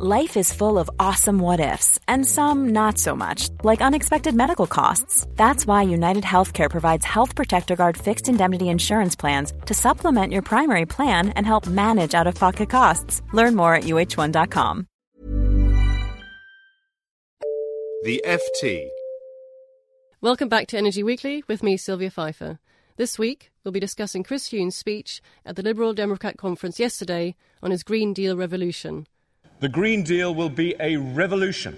Life is full of awesome what-ifs, and some not so much, like unexpected medical costs. That's why United Healthcare provides Health Protector Guard fixed indemnity insurance plans to supplement your primary plan and help manage out-of-pocket costs. Learn more at uh1.com. The FT. Welcome back to Energy Weekly with me, Sylvia Pfeiffer. This week, we'll be discussing Chris Huhne's speech at the Liberal Democrat conference yesterday on his Green Deal revolution. The Green Deal will be a revolution,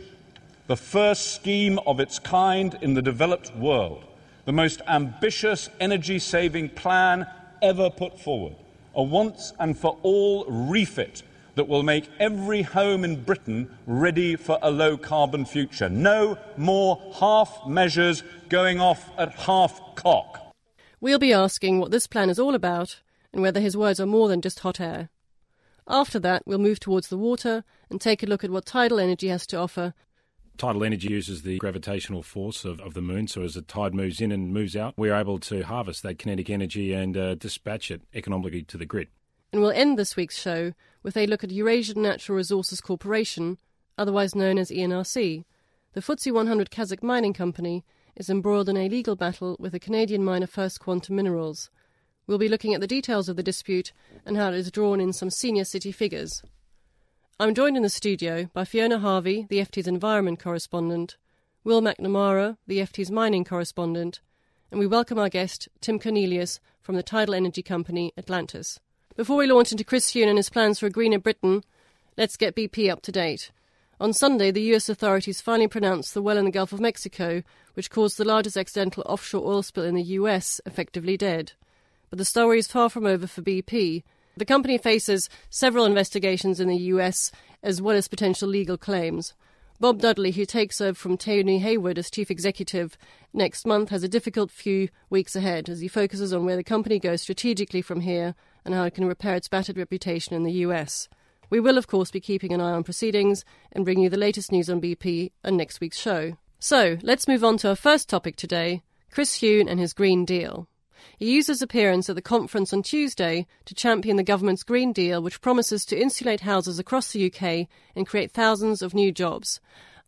the first scheme of its kind in the developed world, the most ambitious energy-saving plan ever put forward, a once-and-for-all refit that will make every home in Britain ready for a low-carbon future. No more half measures going off at half cock. We'll be asking what this plan is all about and whether his words are more than just hot air. After that, we'll move towards the water and take a look at what tidal energy has to offer. Tidal energy uses the gravitational force of the moon, so as the tide moves in and moves out, we're able to harvest that kinetic energy and dispatch it economically to the grid. And we'll end this week's show with a look at Eurasian Natural Resources Corporation, otherwise known as ENRC. The FTSE 100 Kazakh mining company is embroiled in a legal battle with the Canadian miner First Quantum Minerals. We'll be looking at the details of the dispute and how it is drawn in some senior city figures. I'm joined in the studio by Fiona Harvey, the FT's environment correspondent, Will MacNamara, the FT's mining correspondent, and we welcome our guest, Tim Cornelius, from the tidal energy company Atlantis. Before we launch into Chris Huhne and his plans for a greener Britain, let's get BP up to date. On Sunday, the US authorities finally pronounced the well in the Gulf of Mexico, which caused the largest accidental offshore oil spill in the US, effectively dead. But the story is far from over for BP. The company faces several investigations in the US, as well as potential legal claims. Bob Dudley, who takes over from Tony Hayward as chief executive next month, has a difficult few weeks ahead as he focuses on where the company goes strategically from here and how it can repair its battered reputation in the US. We will, of course, be keeping an eye on proceedings and bring you the latest news on BP on next week's show. So, let's move on to our first topic today, Chris Huhne and his Green Deal. He used his appearance at the conference on Tuesday to champion the government's Green Deal, which promises to insulate houses across the UK and create thousands of new jobs.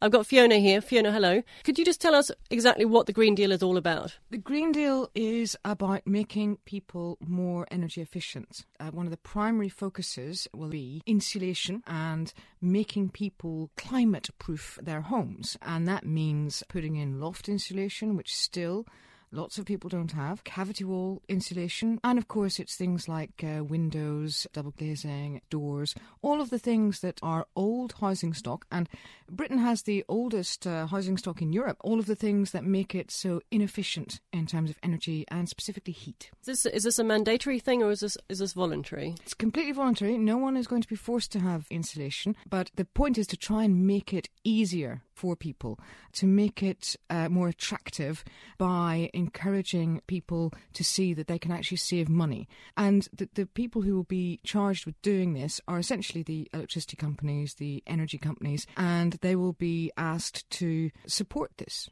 I've got Fiona here. Fiona, hello. Could you just tell us exactly what the Green Deal is all about? The Green Deal is about making people more energy efficient. One of the primary focuses will be insulation and making people climate-proof their homes. And that means putting in loft insulation, which still lots of people don't have, cavity wall insulation, and of course it's things like windows, double glazing, doors, all of the things that are old housing stock. And Britain has the oldest housing stock in Europe, all of the things that make it so inefficient in terms of energy and specifically heat. Is this a mandatory thing or is this voluntary? It's completely voluntary. No one is going to be forced to have insulation, but the point is to try and make it easier for people, to make it more attractive by encouraging people to see that they can actually save money. And the people who will be charged with doing this are essentially the electricity companies, the energy companies, and they will be asked to support this.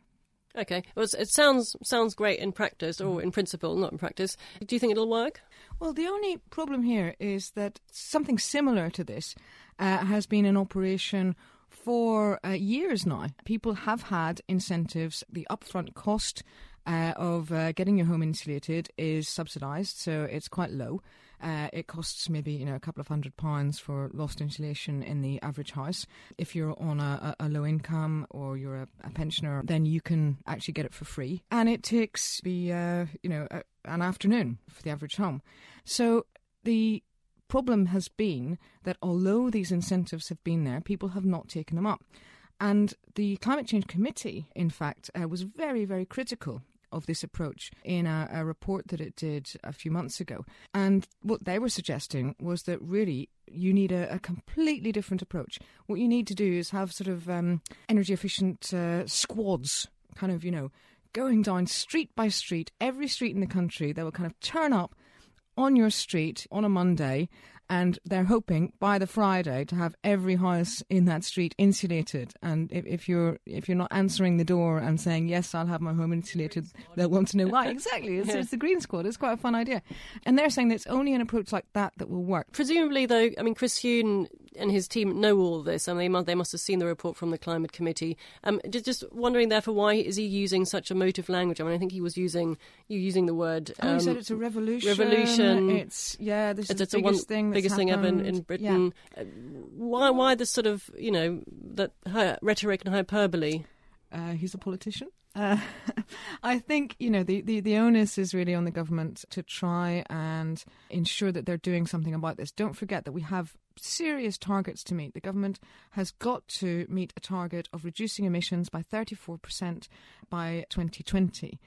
OK. Well, it sounds great in practice, or in principle, not in practice. Do you think it'll work? Well, the only problem here is that something similar to this has been in operation for years now. People have had incentives. The upfront cost of getting your home insulated is subsidised, so it's quite low. It costs maybe a couple of £100 for loft insulation in the average house. If you're on a low income or you're a pensioner, then you can actually get it for free. And it takes an afternoon for the average home. So the problem has been that although these incentives have been there, people have not taken them up. And the Climate Change Committee, in fact, was very, very critical of this approach in a report that it did a few months ago. And what they were suggesting was that really you need a completely different approach. What you need to do is have sort of energy efficient squads, kind of, going down street by street, every street in the country. They will kind of turn up on your street on a Monday, and they're hoping by the Friday to have every house in that street insulated. And if you're not answering the door and saying, yes, I'll have my home insulated, they'll want to know why. Exactly. It's the Green Squad. It's quite a fun idea. And they're saying that it's only an approach like that that will work. Presumably, though, Chris Huhne and his team know all of this, and they must have seen the report from the Climate Committee. Just wondering, therefore, why is he using such emotive language? I mean, I think he was using the word. He said it's a revolution. It's this is the biggest thing. Biggest thing ever in Britain. Yeah. Why this sort of that rhetoric and hyperbole? He's a politician. I think, the onus is really on the government to try and ensure that they're doing something about this. Don't forget that we have serious targets to meet. The government has got to meet a target of reducing emissions by 34% by 2020.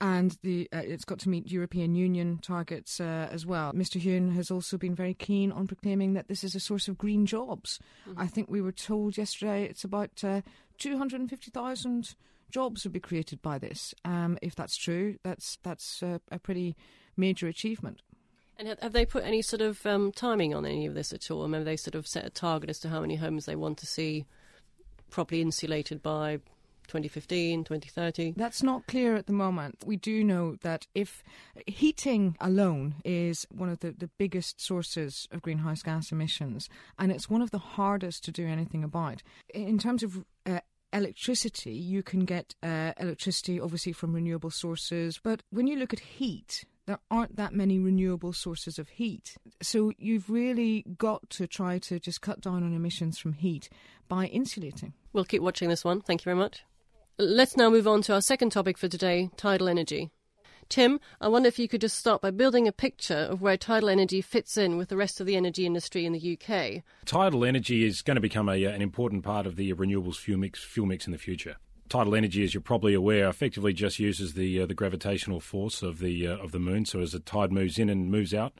And it's got to meet European Union targets as well. Mr. Huhne has also been very keen on proclaiming that this is a source of green jobs. Mm-hmm. I think we were told yesterday it's about 250,000 jobs would be created by this. If that's true, that's a pretty major achievement. And have they put any sort of timing on any of this at all? I mean, have they sort of set a target as to how many homes they want to see properly insulated by 2015, 2030? That's not clear at the moment. We do know that if heating alone is one of the biggest sources of greenhouse gas emissions, and it's one of the hardest to do anything about. In terms of electricity, you can get electricity obviously from renewable sources, but when you look at heat, there aren't that many renewable sources of heat. So you've really got to try to just cut down on emissions from heat by insulating. We'll keep watching this one. Thank you very much. Let's now move on to our second topic for today, tidal energy. Tim, I wonder if you could just start by building a picture of where tidal energy fits in with the rest of the energy industry in the UK. Tidal energy is going to become an important part of the renewables fuel mix in the future. Tidal energy, as you're probably aware, effectively just uses the gravitational force of the moon. So as the tide moves in and moves out,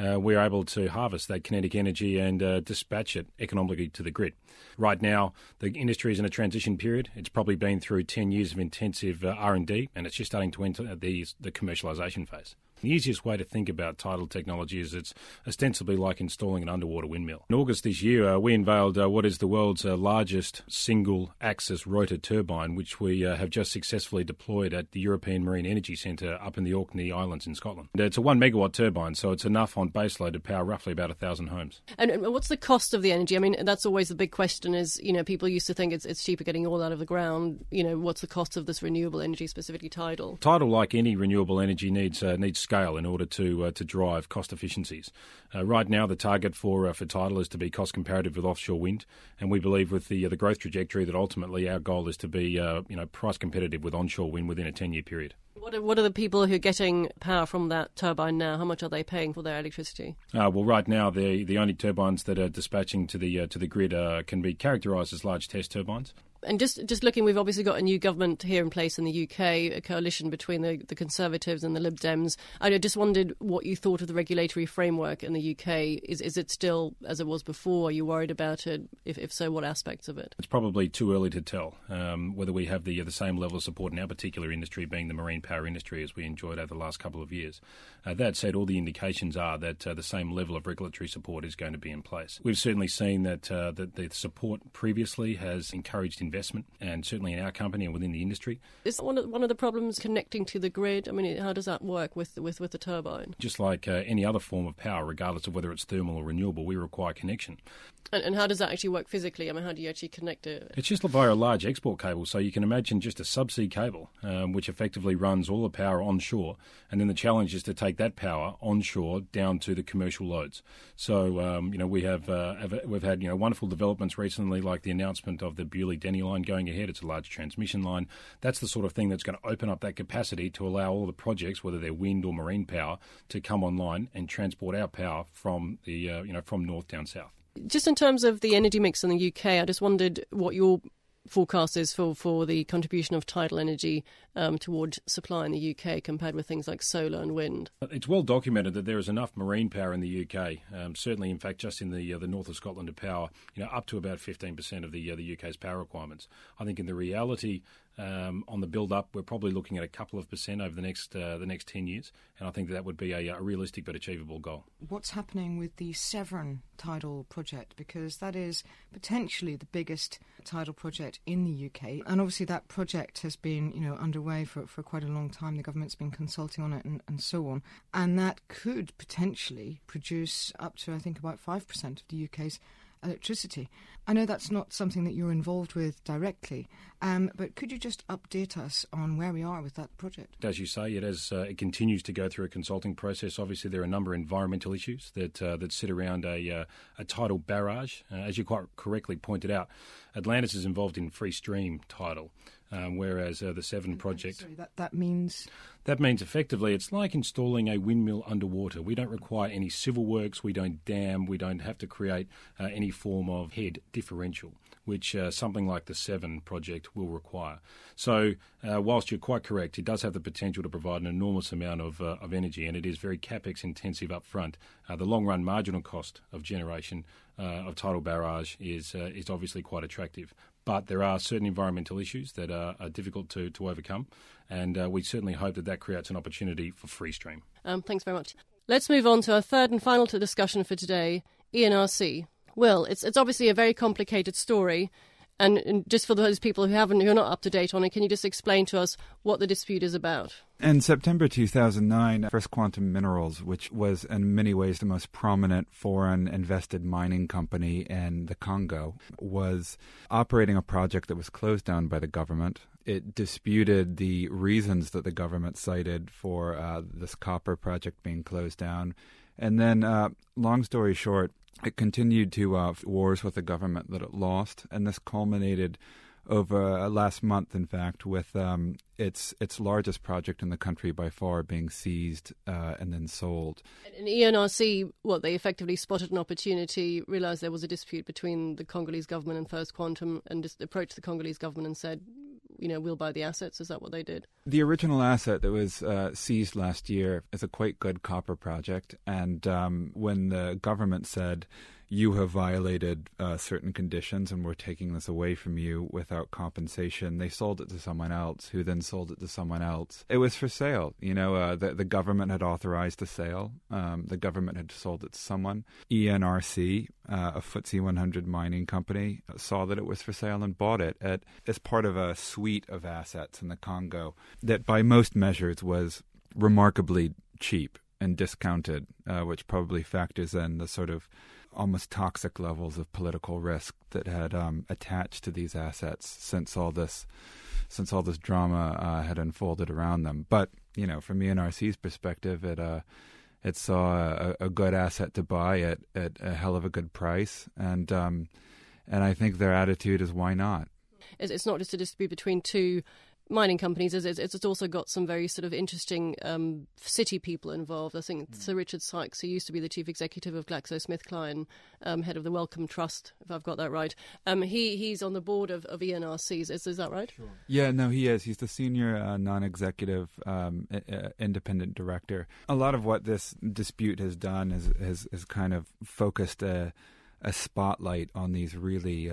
we're able to harvest that kinetic energy and dispatch it economically to the grid. Right now, the industry is in a transition period. It's probably been through 10 years of intensive R&D, and it's just starting to enter the commercialisation phase. The easiest way to think about tidal technology is it's ostensibly like installing an underwater windmill. In August this year, we unveiled what is the world's largest single-axis rotor turbine, which we have just successfully deployed at the European Marine Energy Centre up in the Orkney Islands in Scotland. It's a 1-megawatt turbine, so it's enough on baseload to power roughly about 1,000 homes. And what's the cost of the energy? I mean, that's always the big question is, people used to think it's cheaper getting all out of the ground. What's the cost of this renewable energy, specifically tidal? Tidal, like any renewable energy, needs scale in order to drive cost efficiencies. Right now, the target for tidal is to be cost comparative with offshore wind, and we believe with the growth trajectory that ultimately our goal is to be price competitive with onshore wind within a 10-year period. What are the people who are getting power from that turbine now? How much are they paying for their electricity? Well, right now, the only turbines that are dispatching to the grid can be characterised as large test turbines. And just looking, we've obviously got a new government here in place in the UK, a coalition between the Conservatives and the Lib Dems. I just wondered what you thought of the regulatory framework in the UK. Is it still as it was before? Are you worried about it? If so, what aspects of it? It's probably too early to tell whether we have the same level of support in our particular industry, being the marine power industry, as we enjoyed over the last couple of years. That said, all the indications are that the same level of regulatory support is going to be in place. We've certainly seen that the support previously has encouraged investment, and certainly in our company and within the industry. Is one of the problems connecting to the grid? I mean, how does that work with the turbine? Just like any other form of power, regardless of whether it's thermal or renewable, we require connection. And how does that actually work physically? I mean, how do you actually connect it? It's just via a large export cable, so you can imagine just a subsea cable, which effectively runs all the power onshore, and then the challenge is to take that power onshore down to the commercial loads. So, we've had wonderful developments recently, like the announcement of the Beauly-Denny line going ahead. It's a large transmission line. That's the sort of thing that's going to open up that capacity to allow all the projects, whether they're wind or marine power, to come online and transport our power from the from north down south. Just in terms of the energy mix in the UK, I just wondered what your forecast is for the contribution of tidal energy toward supply in the UK compared with things like solar and wind. It's well documented that there is enough marine power in the UK, certainly in fact just in the north of Scotland to power up to about 15% of the UK's power requirements. I think in the reality on the build-up, we're probably looking at a couple of percent over the next 10 years, and I think that would be a realistic but achievable goal. What's happening with the Severn tidal project? Because that is potentially the biggest tidal project in the UK, and obviously that project has been underway for quite a long time. The government's been consulting on it and so on, and that could potentially produce up to, I think, about 5% of the UK's electricity. I know that's not something that you're involved with directly, but could you just update us on where we are with that project? As you say, it is, it continues to go through a consulting process. Obviously, there are a number of environmental issues that that sit around a tidal barrage. As you quite correctly pointed out, Atlantis is involved in free stream tidal. Whereas the Severn project... Sorry, that means... That means effectively it's like installing a windmill underwater. We don't require any civil works, we don't dam, we don't have to create any form of head differential, which something like the Severn project will require. So whilst you're quite correct, it does have the potential to provide an enormous amount of energy, and it is very CapEx intensive up front. The long-run marginal cost of generation of tidal barrage is obviously quite attractive. But there are certain environmental issues that are difficult to overcome, and we certainly hope that that creates an opportunity for free stream. Thanks very much. Let's move on to our third and final discussion for today, ENRC. Will, it's obviously a very complicated story, and just for those people who are not up to date on it, can you just explain to us what the dispute is about? In September 2009, First Quantum Minerals, which was in many ways the most prominent foreign invested mining company in the Congo, was operating a project that was closed down by the government. It disputed the reasons that the government cited for this copper project being closed down. And then, long story short, it continued to wars with the government that it lost, and this culminated over last month, in fact, with its largest project in the country by far being seized and then sold. And ENRC, they effectively spotted an opportunity, realised there was a dispute between the Congolese government and First Quantum, and just approached the Congolese government and said, we'll buy the assets. Is that what they did? The original asset that was seized last year is a quite good copper project. And when the government said, you have violated certain conditions and we're taking this away from you without compensation, they sold it to someone else, who then sold it to someone else. It was for sale. The government had authorized the sale. The government had sold it to someone. ENRC, a FTSE 100 mining company, saw that it was for sale and bought it as part of a suite of assets in the Congo that by most measures was remarkably cheap and discounted, which probably factors in the sort of almost toxic levels of political risk that had attached to these assets since all this drama had unfolded around them. But from ENRC's perspective, it saw a good asset to buy at a hell of a good price, and I think their attitude is why not. It's not just a dispute between two mining companies, it's also got some very sort of interesting city people involved. I think Sir Richard Sykes, who used to be the chief executive of GlaxoSmithKline, head of the Wellcome Trust, if I've got that right, he's on the board of ENRC. Is that right? Sure. Yeah, no, he is. He's the senior non-executive independent director. A lot of what this dispute has done is kind of focused a spotlight on these really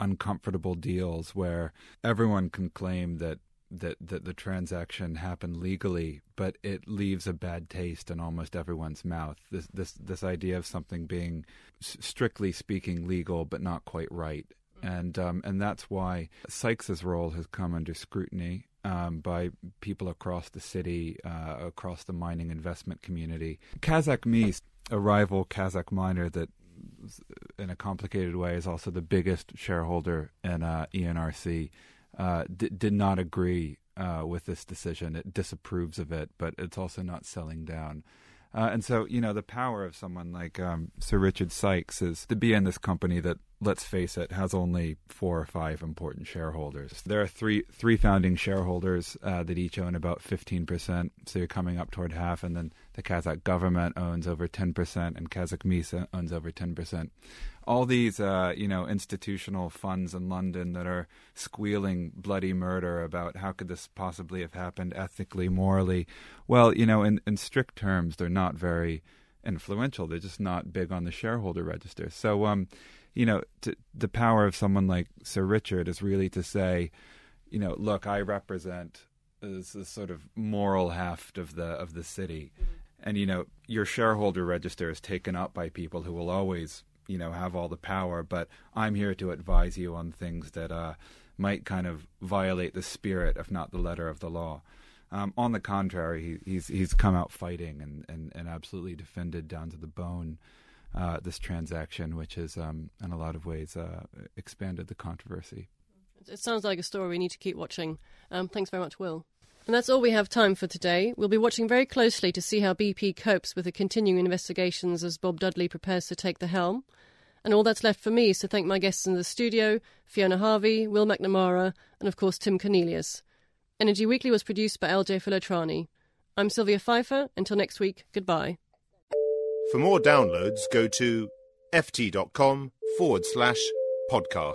uncomfortable deals where everyone can claim that the transaction happened legally, but it leaves a bad taste in almost everyone's mouth. This idea of something being strictly speaking legal but not quite right, and that's why Sykes's role has come under scrutiny by people across the city, across the mining investment community. Kazakh Misa, a rival Kazakh miner that, in a complicated way, is also the biggest shareholder in ENRC, did not agree with this decision. It disapproves of it, but it's also not selling down. And so, the power of someone like Sir Richard Sykes is to be in this company that, let's face it, has only 4 or 5 important shareholders. There are three founding shareholders that each own about 15%, so you're coming up toward half, and then the Kazakh government owns over 10%, and Kazakh Misa owns over 10%. All these, institutional funds in London that are squealing bloody murder about how could this possibly have happened ethically, morally. Well, in strict terms, they're not very influential. They're just not big on the shareholder register. So, the power of someone like Sir Richard is really to say, look, I represent this sort of moral heft of the city, and your shareholder register is taken up by people who will always have all the power, but I'm here to advise you on things that might kind of violate the spirit, if not the letter, of the law. On the contrary, he's come out fighting and absolutely defended down to the bone this transaction, which has, in a lot of ways, expanded the controversy. It sounds like a story we need to keep watching. Thanks very much, Will. And that's all we have time for today. We'll be watching very closely to see how BP copes with the continuing investigations as Bob Dudley prepares to take the helm. And all that's left for me is to thank my guests in the studio, Fiona Harvey, Will MacNamara, and of course Tim Cornelius. Energy Weekly was produced by LJ Filotrani. I'm Sylvia Pfeiffer. Until next week, goodbye. For more downloads, go to ft.com/podcasts.